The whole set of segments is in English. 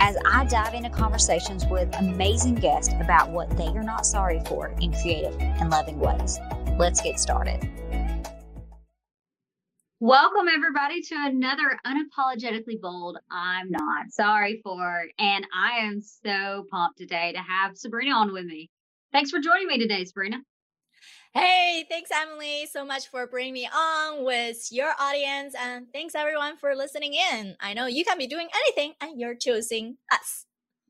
as I dive into conversations with amazing guests about what they are not sorry for in creative and loving ways. Let's get started. Welcome, everybody, to another Unapologetically Bold, I'm Not Sorry For. And I am so pumped today to have Sabrina on with me. Thanks for joining me today, Sabrina. Hey, thanks, Emily, so much for bringing me on with your audience. And thanks, everyone, for listening in. I know you can be doing anything and you're choosing us.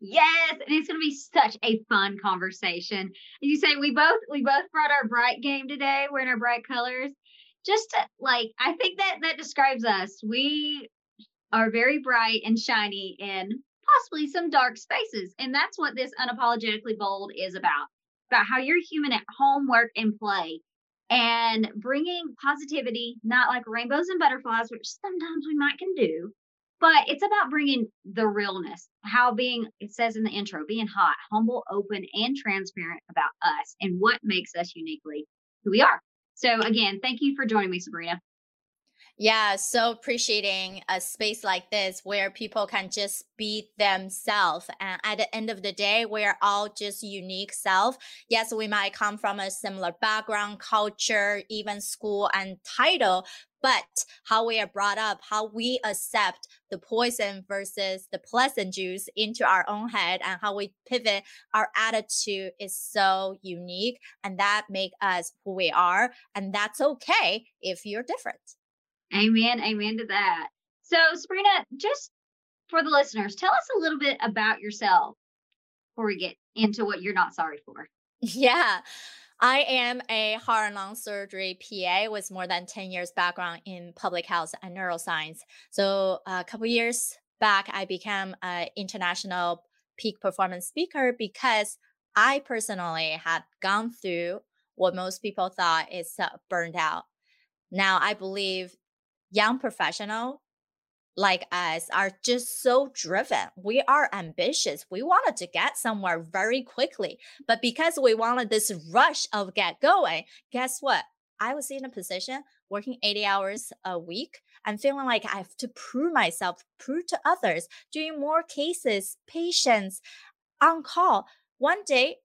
Yes, and it's going to be such a fun conversation. As you say, we both brought our bright game today. We're in our bright colors. Just to, I think that describes us. We are very bright and shiny in possibly some dark spaces. And that's what this Unapologetically Bold is about how you're human at home, work, and play, and bringing positivity, not like rainbows and butterflies, which sometimes we might can do, but it's about bringing the realness, how being, it says in the intro, being hot, humble, open, and transparent about us and what makes us uniquely who we are. So again, thank you for joining me, Sabrina. Yeah, so appreciating a space like this where people can just be themselves. And at the end of the day, we are all just unique self. Yes, we might come from a similar background, culture, even school and title, but how we are brought up, how we accept the poison versus the pleasant juice into our own head and how we pivot our attitude is so unique. And that makes us who we are. And that's okay if you're different. Amen. Amen to that. So Sabrina, just for the listeners, tell us a little bit about yourself before we get into what you're not sorry for. Yeah. I am a heart and lung surgery PA with more than 10 years background in public health and neuroscience. So a couple years back, I became an international peak performance speaker because I personally had gone through what most people thought is burned out. Now I believe young professionals like us are just so driven. We are ambitious. We wanted to get somewhere very quickly. But because we wanted this rush of get going, guess what? I was in a position working 80 hours a week and feeling like I have to prove myself, prove to others, doing more cases, patients, on call. One day,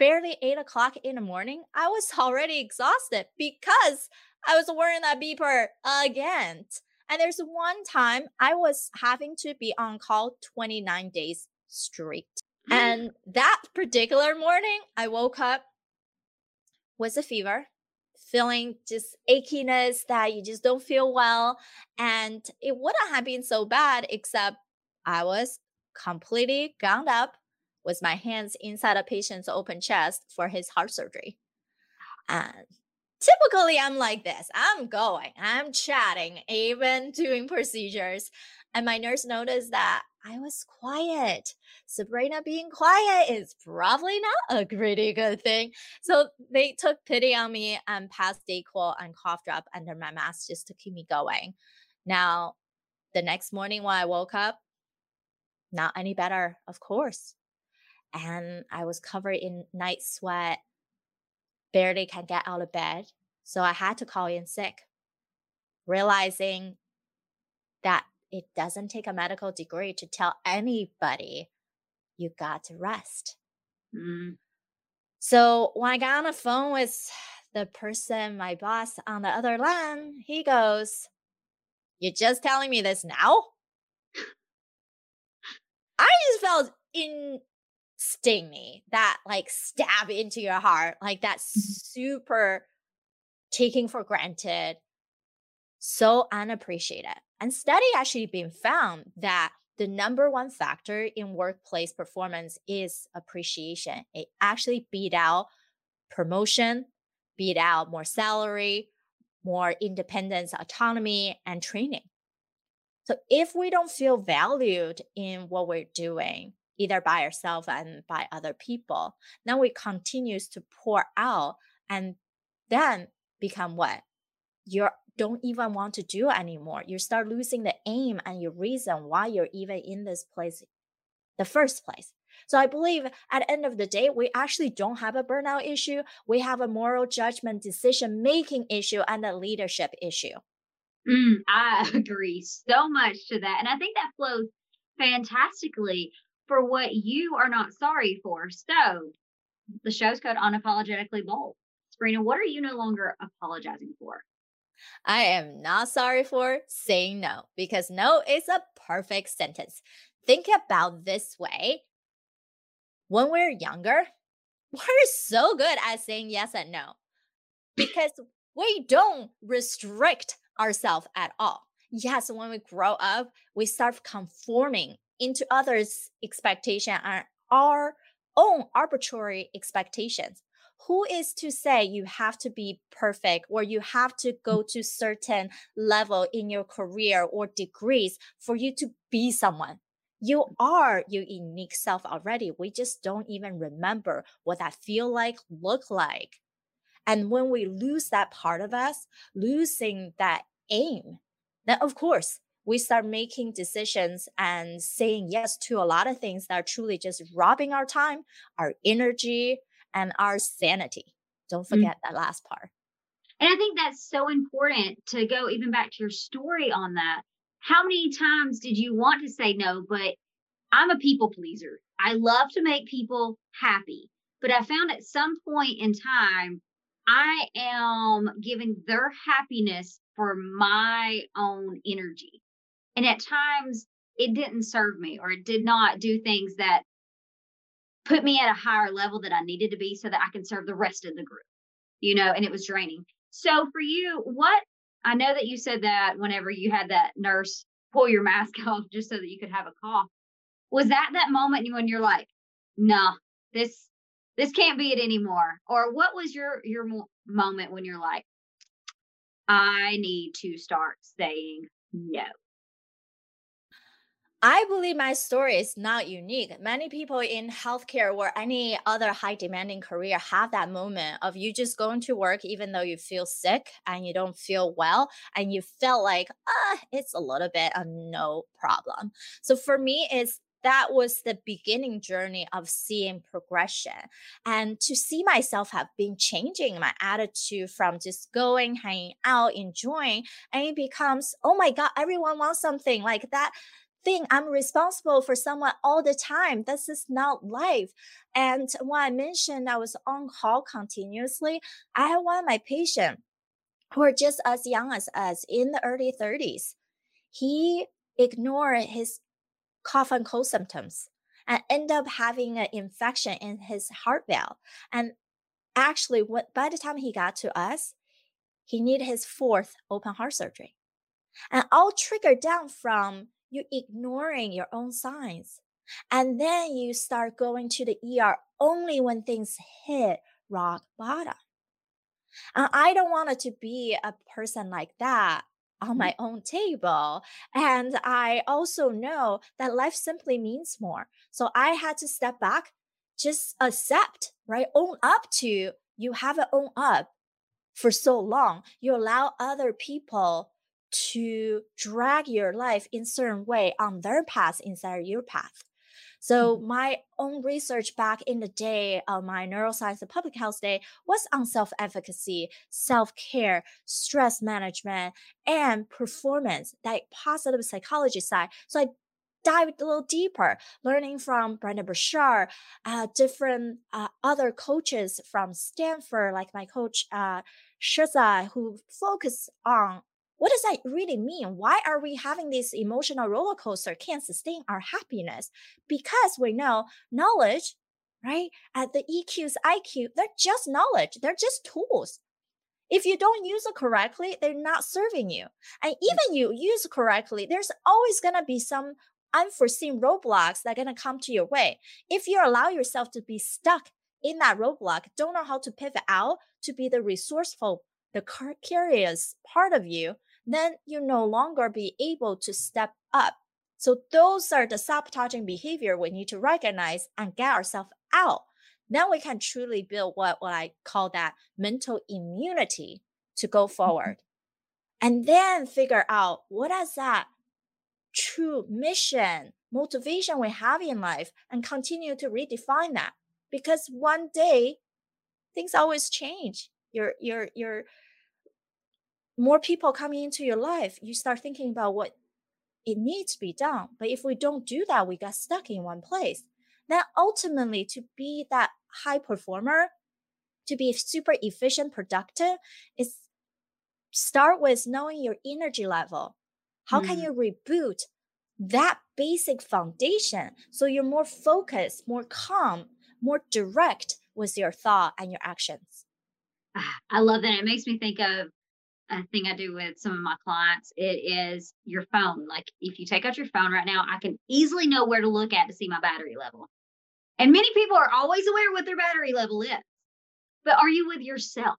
barely 8 o'clock in the morning, I was already exhausted because I was wearing that beeper again. And there's one time I was having to be on call 29 days straight. Mm-hmm. And that particular morning, I woke up with a fever, feeling just achiness that you just don't feel well. And it wouldn't have been so bad, except I was completely gowned up with my hands inside a patient's open chest for his heart surgery. And typically, I'm like this. I'm going, I'm chatting, even doing procedures. And my nurse noticed that I was quiet. Sabrina being quiet is probably not a pretty good thing. So they took pity on me and passed Dayquil and cough drop under my mask just to keep me going. Now, the next morning when I woke up, not any better, of course. And I was covered in night sweat. Barely can get out of bed. So I had to call in sick, realizing that it doesn't take a medical degree to tell anybody you got to rest. Mm. So when I got on the phone with the person, my boss on the other line, he goes, "You're just telling me this now?" I just felt sting me, that stab into your heart, that super taking for granted, so unappreciated. And study actually been found that the number one factor in workplace performance is appreciation. It actually beat out promotion, be it out more salary, more independence, autonomy, and training. So if we don't feel valued in what we're doing, either by ourselves and by other people, then we continue to pour out and then become what? You don't even want to do anymore. You start losing the aim and your reason why you're even in this place, the first place. So I believe at the end of the day, we actually don't have a burnout issue. We have a moral judgment, decision-making issue, and a leadership issue. I agree so much to that. And I think that flows fantastically for what you are not sorry for. So the show's called Unapologetically Bold. Sabrina, what are you no longer apologizing for? I am not sorry for saying no, because no is a perfect sentence. Think about this way. When we're younger, we're so good at saying yes and no because we don't restrict ourselves at all. Yes, when we grow up, we start conforming into others' expectation and our own arbitrary expectations. Who is to say you have to be perfect or you have to go to certain level in your career or degrees for you to be someone? You are your unique self already. We just don't even remember what that feel like, look like. And when we lose that part of us, losing that aim, then of course, we start making decisions and saying yes to a lot of things that are truly just robbing our time, our energy, and our sanity. Don't forget that last part. And I think that's so important to go even back to your story on that. How many times did you want to say no, but I'm a people pleaser. I love to make people happy. But I found at some point in time, I am giving their happiness for my own energy. And at times it didn't serve me, or it did not do things that put me at a higher level that I needed to be so that I can serve the rest of the group, you know, and it was draining. So for you, what, I know that you said that whenever you had that nurse pull your mask off just so that you could have a cough, was that moment when you're like, nah, this can't be it anymore? Or what was your moment when you're like, I need to start saying no? I believe my story is not unique. Many people in healthcare or any other high demanding career have that moment of you just going to work, even though you feel sick and you don't feel well, and you felt like, it's a little bit of no problem. So for me, that was the beginning journey of seeing progression and to see myself have been changing my attitude from just going, hanging out, enjoying, and it becomes, oh my God, everyone wants something like that thing. I'm responsible for someone all the time. This is not life. And when I mentioned I was on call continuously, I had one of my patients who are just as young as us in the early 30s. He ignored his cough and cold symptoms and end up having an infection in his heart valve. And actually, by the time he got to us, he needed his 4th open heart surgery. And all triggered down from you ignoring your own signs. And then you start going to the ER only when things hit rock bottom. And I don't want it to be a person like that on my own table. And I also know that life simply means more. So I had to step back, just accept, right? Own up to, you haven't owned up for so long. You allow other people to drag your life in certain way on their path instead of your path. So my own research back in the day of my neuroscience and public health day was on self-efficacy, self-care, stress management, and performance, that positive psychology side. So I dived a little deeper, learning from Brendan Burchard, different other coaches from Stanford, like my coach Shiza, who focused on what does that really mean? Why are we having this emotional roller coaster can't sustain our happiness? Because we know knowledge, right? At the EQs, IQ, they're just knowledge. They're just tools. If you don't use it correctly, they're not serving you. And even you use it correctly, there's always going to be some unforeseen roadblocks that are going to come to your way. If you allow yourself to be stuck in that roadblock, don't know how to pivot out to be the resourceful, the curious part of you, then you no longer be able to step up. So those are the sabotaging behavior we need to recognize and get ourselves out. Then we can truly build what I call that mental immunity to go forward. And then figure out what is that true mission, motivation we have in life, and continue to redefine that. Because one day, things always change. You're more people coming into your life, you start thinking about what it needs to be done. But if we don't do that, we get stuck in one place. Then ultimately, to be that high performer, to be super efficient, productive, is start with knowing your energy level. How can you reboot that basic foundation so you're more focused, more calm, more direct with your thought and your actions? I love that. It makes me think of a thing I do with some of my clients. It is your phone. Like if you take out your phone right now, I can easily know where to look at to see my battery level. And many people are always aware what their battery level is. But are you with yourself?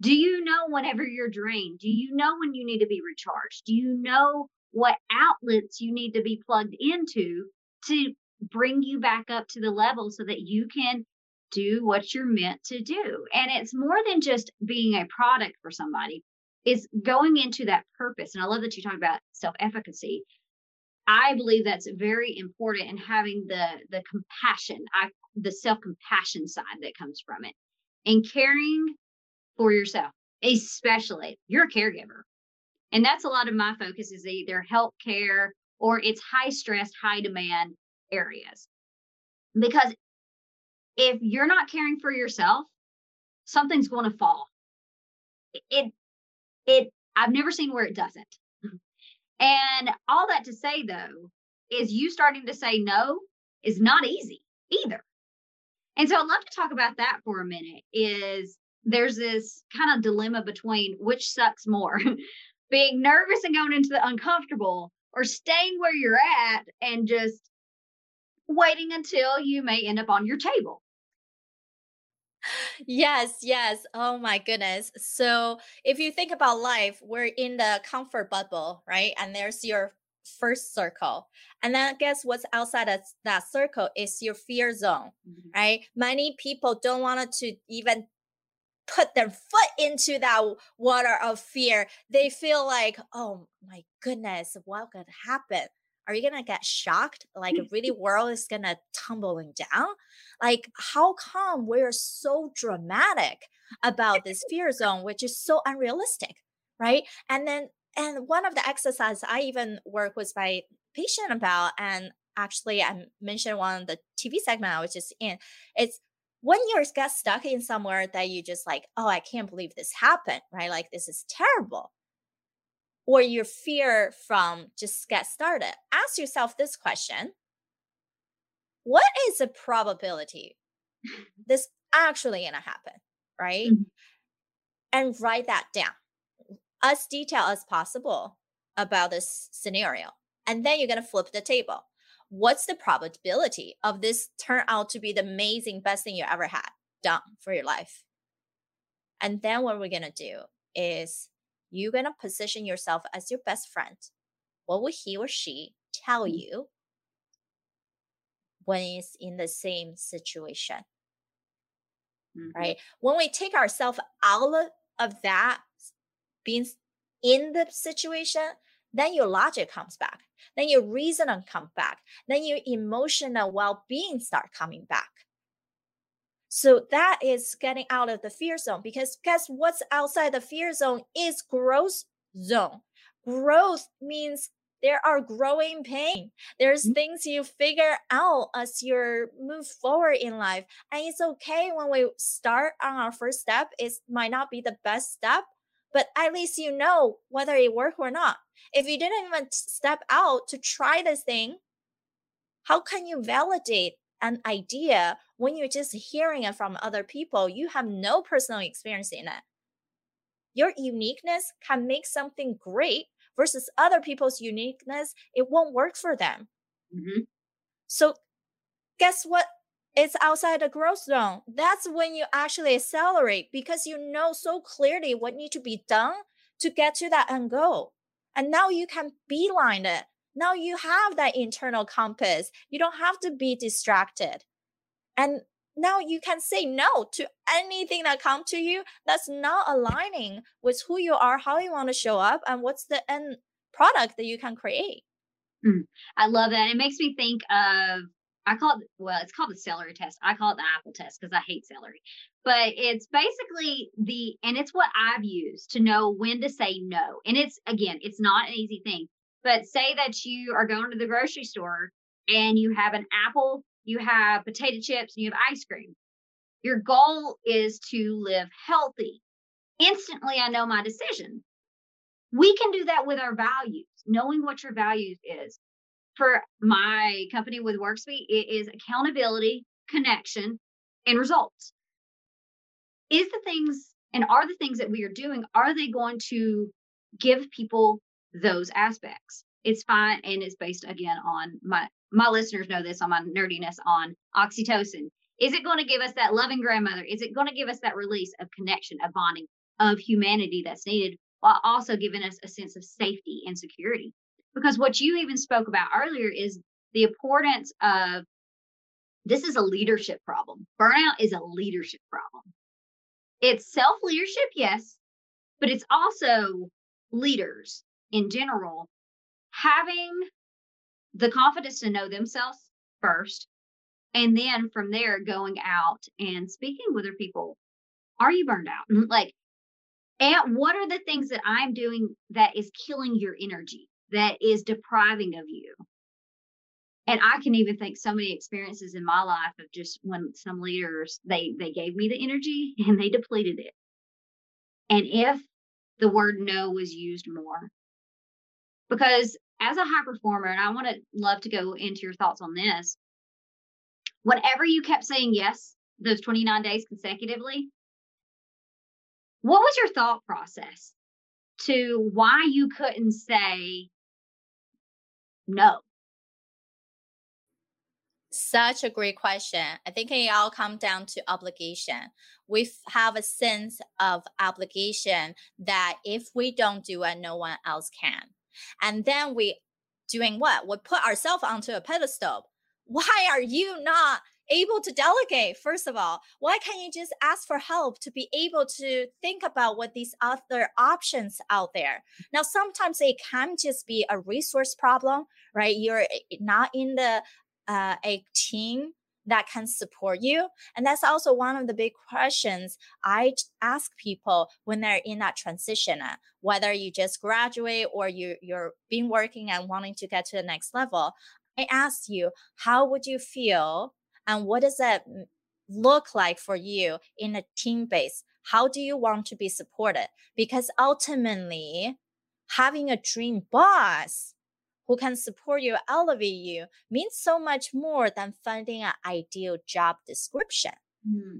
Do you know whenever you're drained? Do you know when you need to be recharged? Do you know what outlets you need to be plugged into to bring you back up to the level so that you can do what you're meant to do? And it's more than just being a product for somebody. It's going into that purpose. And I love that you talk about self-efficacy. I believe that's very important, and having the compassion, the self-compassion side that comes from it, and caring for yourself, especially if you're a caregiver. And that's a lot of my focus, is either healthcare or it's high stress, high demand areas. Because if you're not caring for yourself, something's going to fall. I've never seen where it doesn't. And all that to say, though, is you starting to say no is not easy either. And so I'd love to talk about that for a minute. There's this kind of dilemma between which sucks more, being nervous and going into the uncomfortable, or staying where you're at and just waiting until you may end up on your table. Yes. Oh my goodness. So if you think about life, we're in the comfort bubble, right? And there's your first circle. And then guess what's outside of that circle is your fear zone, right? Many people don't want to even put their foot into that water of fear. They feel like, oh my goodness, what could happen? Are you going to get shocked? Like really world is going to tumbling down? Like how come we're so dramatic about this fear zone, which is so unrealistic, right? And one of the exercises I even work with my patient about, and actually I mentioned one of the TV segment I was just in, it's when you get stuck in somewhere that you just like, oh, I can't believe this happened, right? Like this is terrible. Or your fear from just get started. Ask yourself this question. What is the probability this actually gonna happen, right? And write that down as detailed as possible about this scenario. And then you're gonna flip the table. What's the probability of this turn out to be the amazing best thing you ever had done for your life? And then what we're going to do is you're going to position yourself as your best friend. What would he or she tell you when it's in the same situation? Right? When we take ourselves out of that, being in the situation, then your logic comes back. Then your reasoning comes back. Then your emotional well-being starts coming back. So that is getting out of the fear zone, because guess what's outside the fear zone is growth zone. Growth means there are growing pain. There's things you figure out as you move forward in life. And it's okay when we start on our first step. It might not be the best step, but at least you know whether it worked or not. If you didn't even step out to try this thing, how can you validate an idea when you're just hearing it from other people? You have no personal experience in it. Your uniqueness can make something great versus other people's uniqueness. It won't work for them. So guess what it's outside the growth zone, that's when you actually accelerate, because you know so clearly what needs to be done to get to that end goal. And now you can beeline it. Now you have that internal compass. You don't have to be distracted. And now you can say no to anything that comes to you that's not aligning with who you are, how you want to show up, and what's the end product that you can create. I love that. It makes me think of, I call it, well, it's called the celery test. I call it the apple test because I hate celery. But it's basically and it's what I've used to know when to say no. And it's, again, it's not an easy thing. But say that you are going to the grocery store and you have an apple, you have potato chips, and you have ice cream. Your goal is to live healthy. Instantly, I know my decision. We can do that with our values, knowing what your values is. For my company with WorkSuite, it is accountability, connection, and results. Are the things that we are doing, are they going to give people those aspects? It's fine. And it's based, again, on my listeners know this, on my nerdiness on oxytocin. Is it going to give us that loving grandmother? Is it going to give us that release of connection, of bonding, of humanity that's needed, while also giving us a sense of safety and security? Because what you even spoke about earlier is the importance of, this is a leadership problem. Burnout is a leadership problem. It's self-leadership, yes, but it's also leaders in general having the confidence to know themselves first, and then from there going out and speaking with other people. Are you burned out? And what are the things that I'm doing that is killing your energy, that is depriving of you? And I can even think so many experiences in my life of just when some leaders, they gave me the energy and they depleted it. And if the word no was used more, because as a high performer, and I love to go into your thoughts on this, whenever you kept saying yes, those 29 days consecutively, what was your thought process to why you couldn't say no? Such a great question. I think it all comes down to obligation. We have a sense of obligation that if we don't do it, no one else can. And then we doing what? We put ourselves onto a pedestal. Why are you not able to delegate? First of all, why can't you just ask for help to be able to think about what these other options out there? Now, sometimes it can just be a resource problem, right? You're not in a team that can support you. And that's also one of the big questions I ask people when they're in that transition, whether you just graduate or you're been working and wanting to get to the next level. I asked you, how would you feel and what does that look like for you in a team base? How do you want to be supported? Because ultimately, having a dream boss who can support you, elevate you, means so much more than finding an ideal job description. Mm-hmm.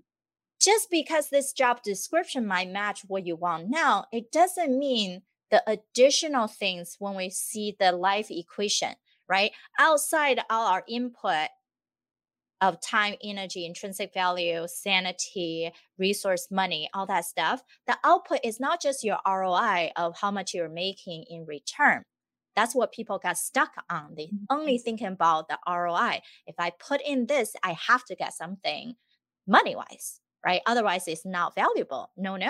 Just because this job description might match what you want now, it doesn't mean the additional things when we see the life equation, right? Outside all our input of time, energy, intrinsic value, sanity, resource, money, all that stuff, the output is not just your ROI of how much you're making in return. That's what people got stuck on. They only thinking about the ROI. If I put in this, I have to get something money-wise, right? Otherwise, it's not valuable. No.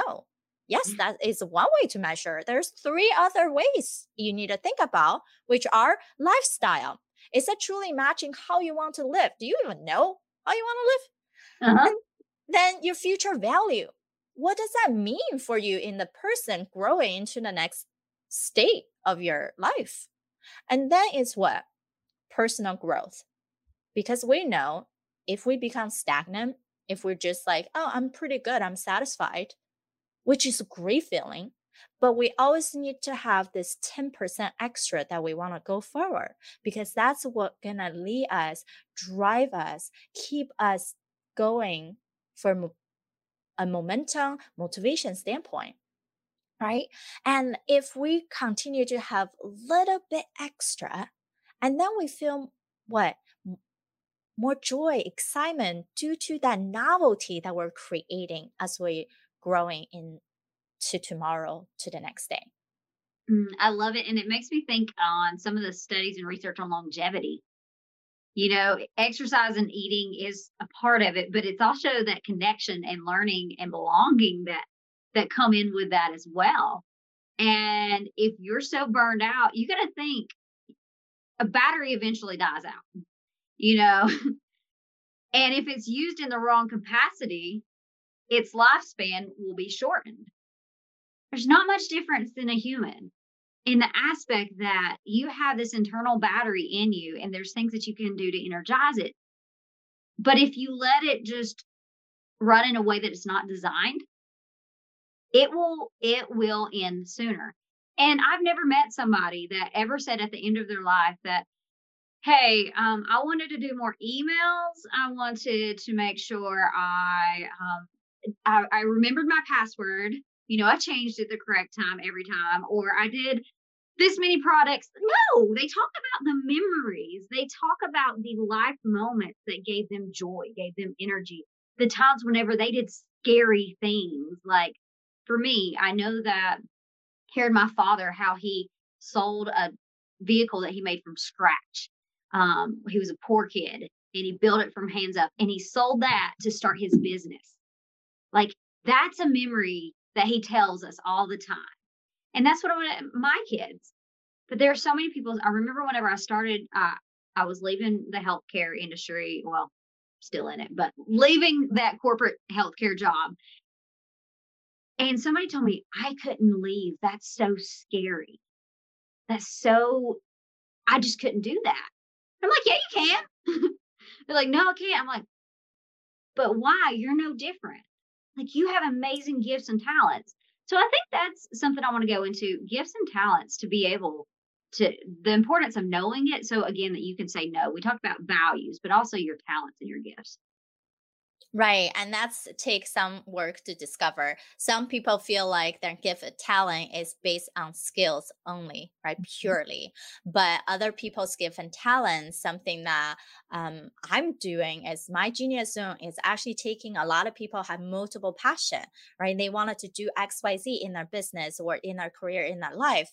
Yes, that is one way to measure. There's three other ways you need to think about, which are lifestyle. Is it truly matching how you want to live? Do you even know how you want to live? Uh-huh. And then your future value. What does that mean for you in the person growing into the next state of your life? And that is what? Personal growth. Because we know if we become stagnant, if we're just like, oh, I'm pretty good, I'm satisfied, which is a great feeling, but we always need to have this 10% extra that we want to go forward, because that's what's going to lead us, drive us, keep us going from a momentum, motivation standpoint. Right? And if we continue to have a little bit extra, and then we feel what? more joy, excitement due to that novelty that we're creating as we're growing into tomorrow, to the next day. I love it. And it makes me think on some of the studies and research on longevity. You know, exercise and eating is a part of it, but it's also that connection and learning and belonging that come in with that as well. And if you're so burned out, you got to think a battery eventually dies out, you know, and if it's used in the wrong capacity, its lifespan will be shortened. There's not much difference than a human in the aspect that you have this internal battery in you and there's things that you can do to energize it. But if you let it just run in a way that it's not designed, it will end sooner. And I've never met somebody that ever said at the end of their life that, hey, I wanted to do more emails. I wanted to make sure I remembered my password. You know, I changed it the correct time every time, or I did this many products. No, they talk about the memories. They talk about the life moments that gave them joy, gave them energy, the times whenever they did scary things. Like for me, I know that heard my father, how he sold a vehicle that he made from scratch. He was a poor kid and he built it from hands up and he sold that to start his business. Like that's a memory that he tells us all the time. And that's what I want my kids. But there are so many people. I remember whenever I started, I was leaving the healthcare industry, well, still in it, but leaving that corporate healthcare job. And somebody told me, I couldn't leave. That's so scary. I just couldn't do that. I'm like, yeah, you can. They're like, no, I can't. I'm like, but why? You're no different. Like you have amazing gifts and talents. So I think that's something I want to go into, gifts and talents, to be able to, the importance of knowing it. So again, that you can say no. We talked about values, but also your talents and your gifts. Right. And that's take some work to discover. Some people feel like their gift of talent is based on skills only, right? Purely. But other people's gift and talent, something that I'm doing is my Genius Zone is actually taking a lot of people have multiple passion, right? They wanted to do X, Y, Z in their business or in their career, in their life.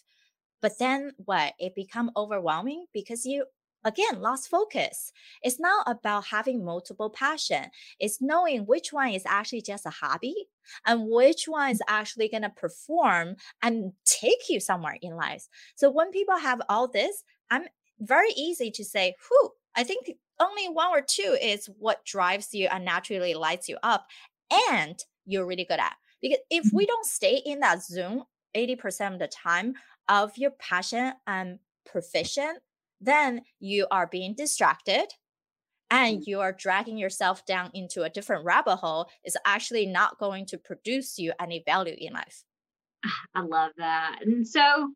But then what? It become overwhelming because you again, lost focus. It's not about having multiple passion. It's knowing which one is actually just a hobby and which one is actually going to perform and take you somewhere in life. So when people have all this, I'm very easy to say, whew, I think only one or two is what drives you and naturally lights you up and you're really good at. Because if we don't stay in that zone 80% of the time of your passion and proficient, then you are being distracted and you are dragging yourself down into a different rabbit hole. It's actually not going to produce you any value in life. I love that. And so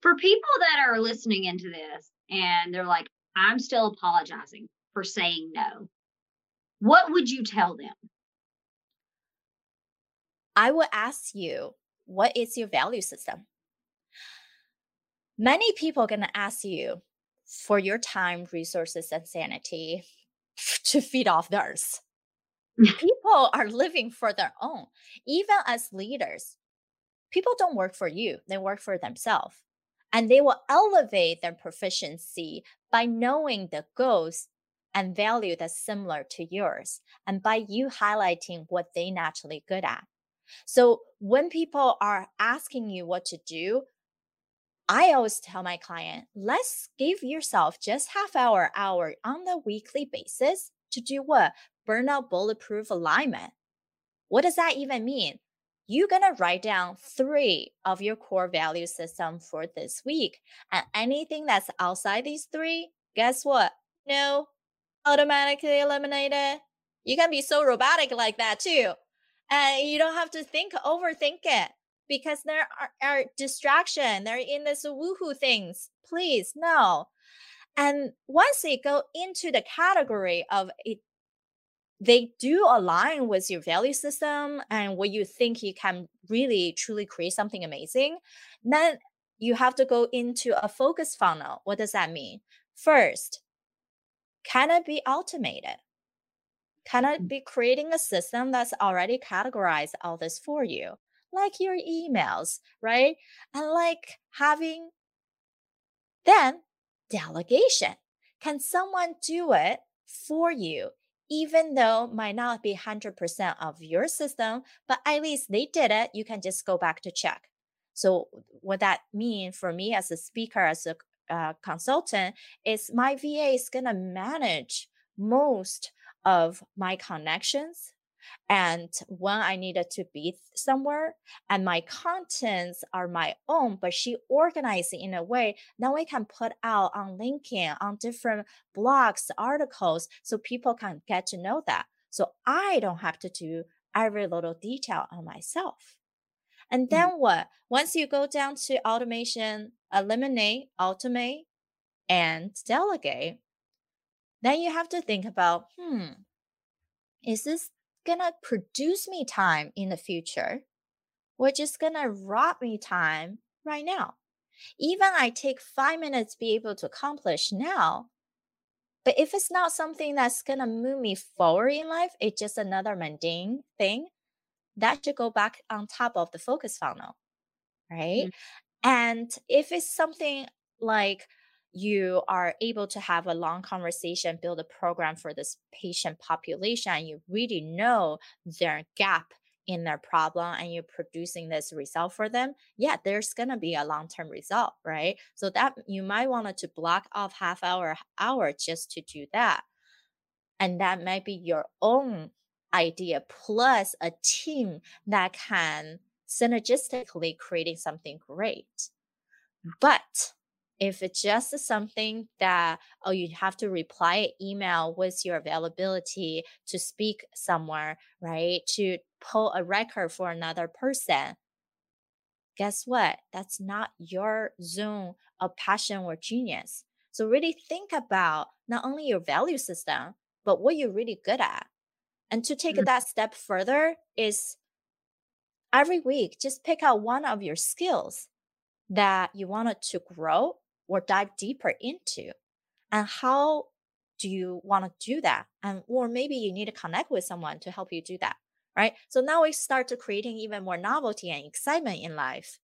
for people that are listening into this and they're like, I'm still apologizing for saying no, what would you tell them? I would ask you, what is your value system? Many people are going to ask you for your time, resources, and sanity to feed off theirs. People are living for their own. Even as leaders, people don't work for you. They work for themselves. And they will elevate their proficiency by knowing the goals and value that's similar to yours and by you highlighting what they naturally good at. So when people are asking you what to do, I always tell my client, let's give yourself just half hour on the weekly basis to do what? Burnout Bulletproof Alignment. What does that even mean? You're going to write down 3 of your core value system for this week. And anything that's outside these 3, guess what? No, automatically eliminated. You can be so robotic like that too. And you don't have to overthink it. Because there are distractions, they're in this woohoo things, please, no. And once they go into the category of it, they do align with your value system and what you think you can really, truly create something amazing, then you have to go into a focus funnel. What does that mean? First, can it be automated? Can it be creating a system that's already categorized all this for you? Like your emails, right? And like having then delegation. Can someone do it for you? Even though it might not be 100% of your system, but at least they did it, you can just go back to check. So what that means for me as a speaker, as a consultant, is my VA is going to manage most of my connections and when I needed to be somewhere, and my contents are my own, but she organized it in a way now I can put out on LinkedIn, on different blogs, articles, so people can get to know that. So I don't have to do every little detail on myself. And then what? Once you go down to automation, eliminate, automate, and delegate, then you have to think about, is this gonna produce me time in the future, which is gonna rob me time right now? Even I take 5 minutes to be able to accomplish now, but if it's not something that's gonna move me forward in life, it's just another mundane thing that should go back on top of the focus funnel, right? Mm-hmm. And if it's something like you are able to have a long conversation, build a program for this patient population, and you really know their gap in their problem, and you're producing this result for them, yeah, there's going to be a long-term result, right? So that you might want to block off half hour just to do that. And that might be your own idea plus a team that can synergistically creating something great. But if it's just something that, oh, you have to reply an email with your availability to speak somewhere, right? To pull a record for another person. Guess what? That's not your zone of passion or genius. So really think about not only your value system, but what you're really good at. And to take that step further is every week, just pick out one of your skills that you wanted to grow or dive deeper into, and how do you want to do that? And or maybe you need to connect with someone to help you do that, right? So now we start to creating even more novelty and excitement in life.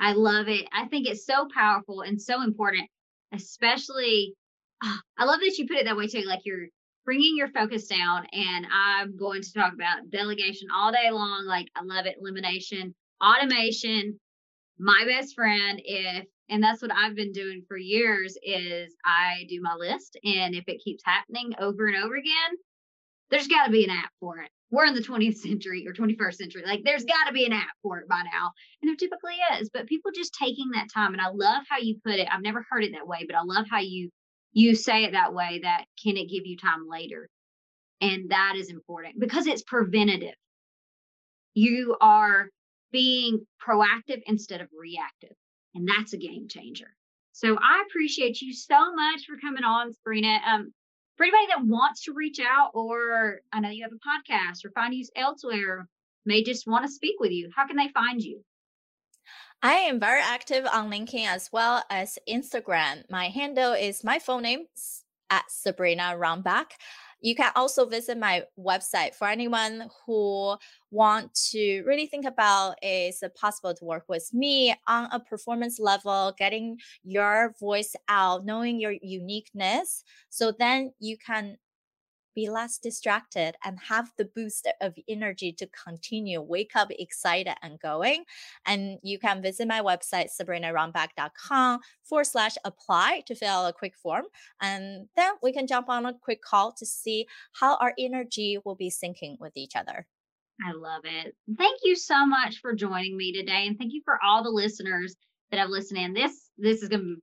I love it. I think it's so powerful and so important, especially, I love that you put it that way too, like you're bringing your focus down, and I'm going to talk about delegation all day long. Like I love it, elimination, automation, my best friend. And that's what I've been doing for years is I do my list. And if it keeps happening over and over again, there's got to be an app for it. We're in the 20th century or 21st century. Like there's got to be an app for it by now. And there typically is, but people just taking that time. And I love how you put it. I've never heard it that way, but I love how you say it that way, that can it give you time later? And that is important because it's preventative. You are being proactive instead of reactive. And that's a game changer. So I appreciate you so much for coming on, Sabrina. For anybody that wants to reach out, or I know you have a podcast or find you elsewhere, may just want to speak with you, how can they find you? I am very active on LinkedIn as well as Instagram. My handle is my full name at Sabrina Rombach. You can also visit my website for anyone who want to really think about, is it possible to work with me on a performance level, getting your voice out, knowing your uniqueness, so then you can be less distracted and have the boost of energy to continue, wake up excited and going. And you can visit my website, sabrinarombach.com /apply to fill out a quick form. And then we can jump on a quick call to see how our energy will be syncing with each other. I love it. Thank you so much for joining me today. And thank you for all the listeners that have listened in. This is going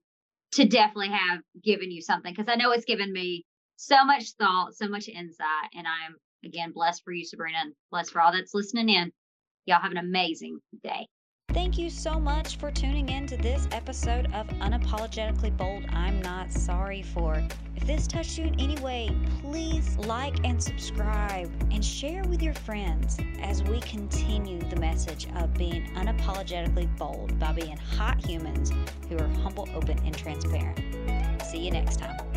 to definitely have given you something, because I know it's given me so much thought, so much insight. And I'm, again, blessed for you, Sabrina, and blessed for all that's listening in. Y'all have an amazing day. Thank you so much for tuning in to this episode of Unapologetically Bold, I'm Not Sorry For. If this touched you in any way, please like and subscribe and share with your friends as we continue the message of being unapologetically bold by being hot humans who are humble, open, and transparent. See you next time.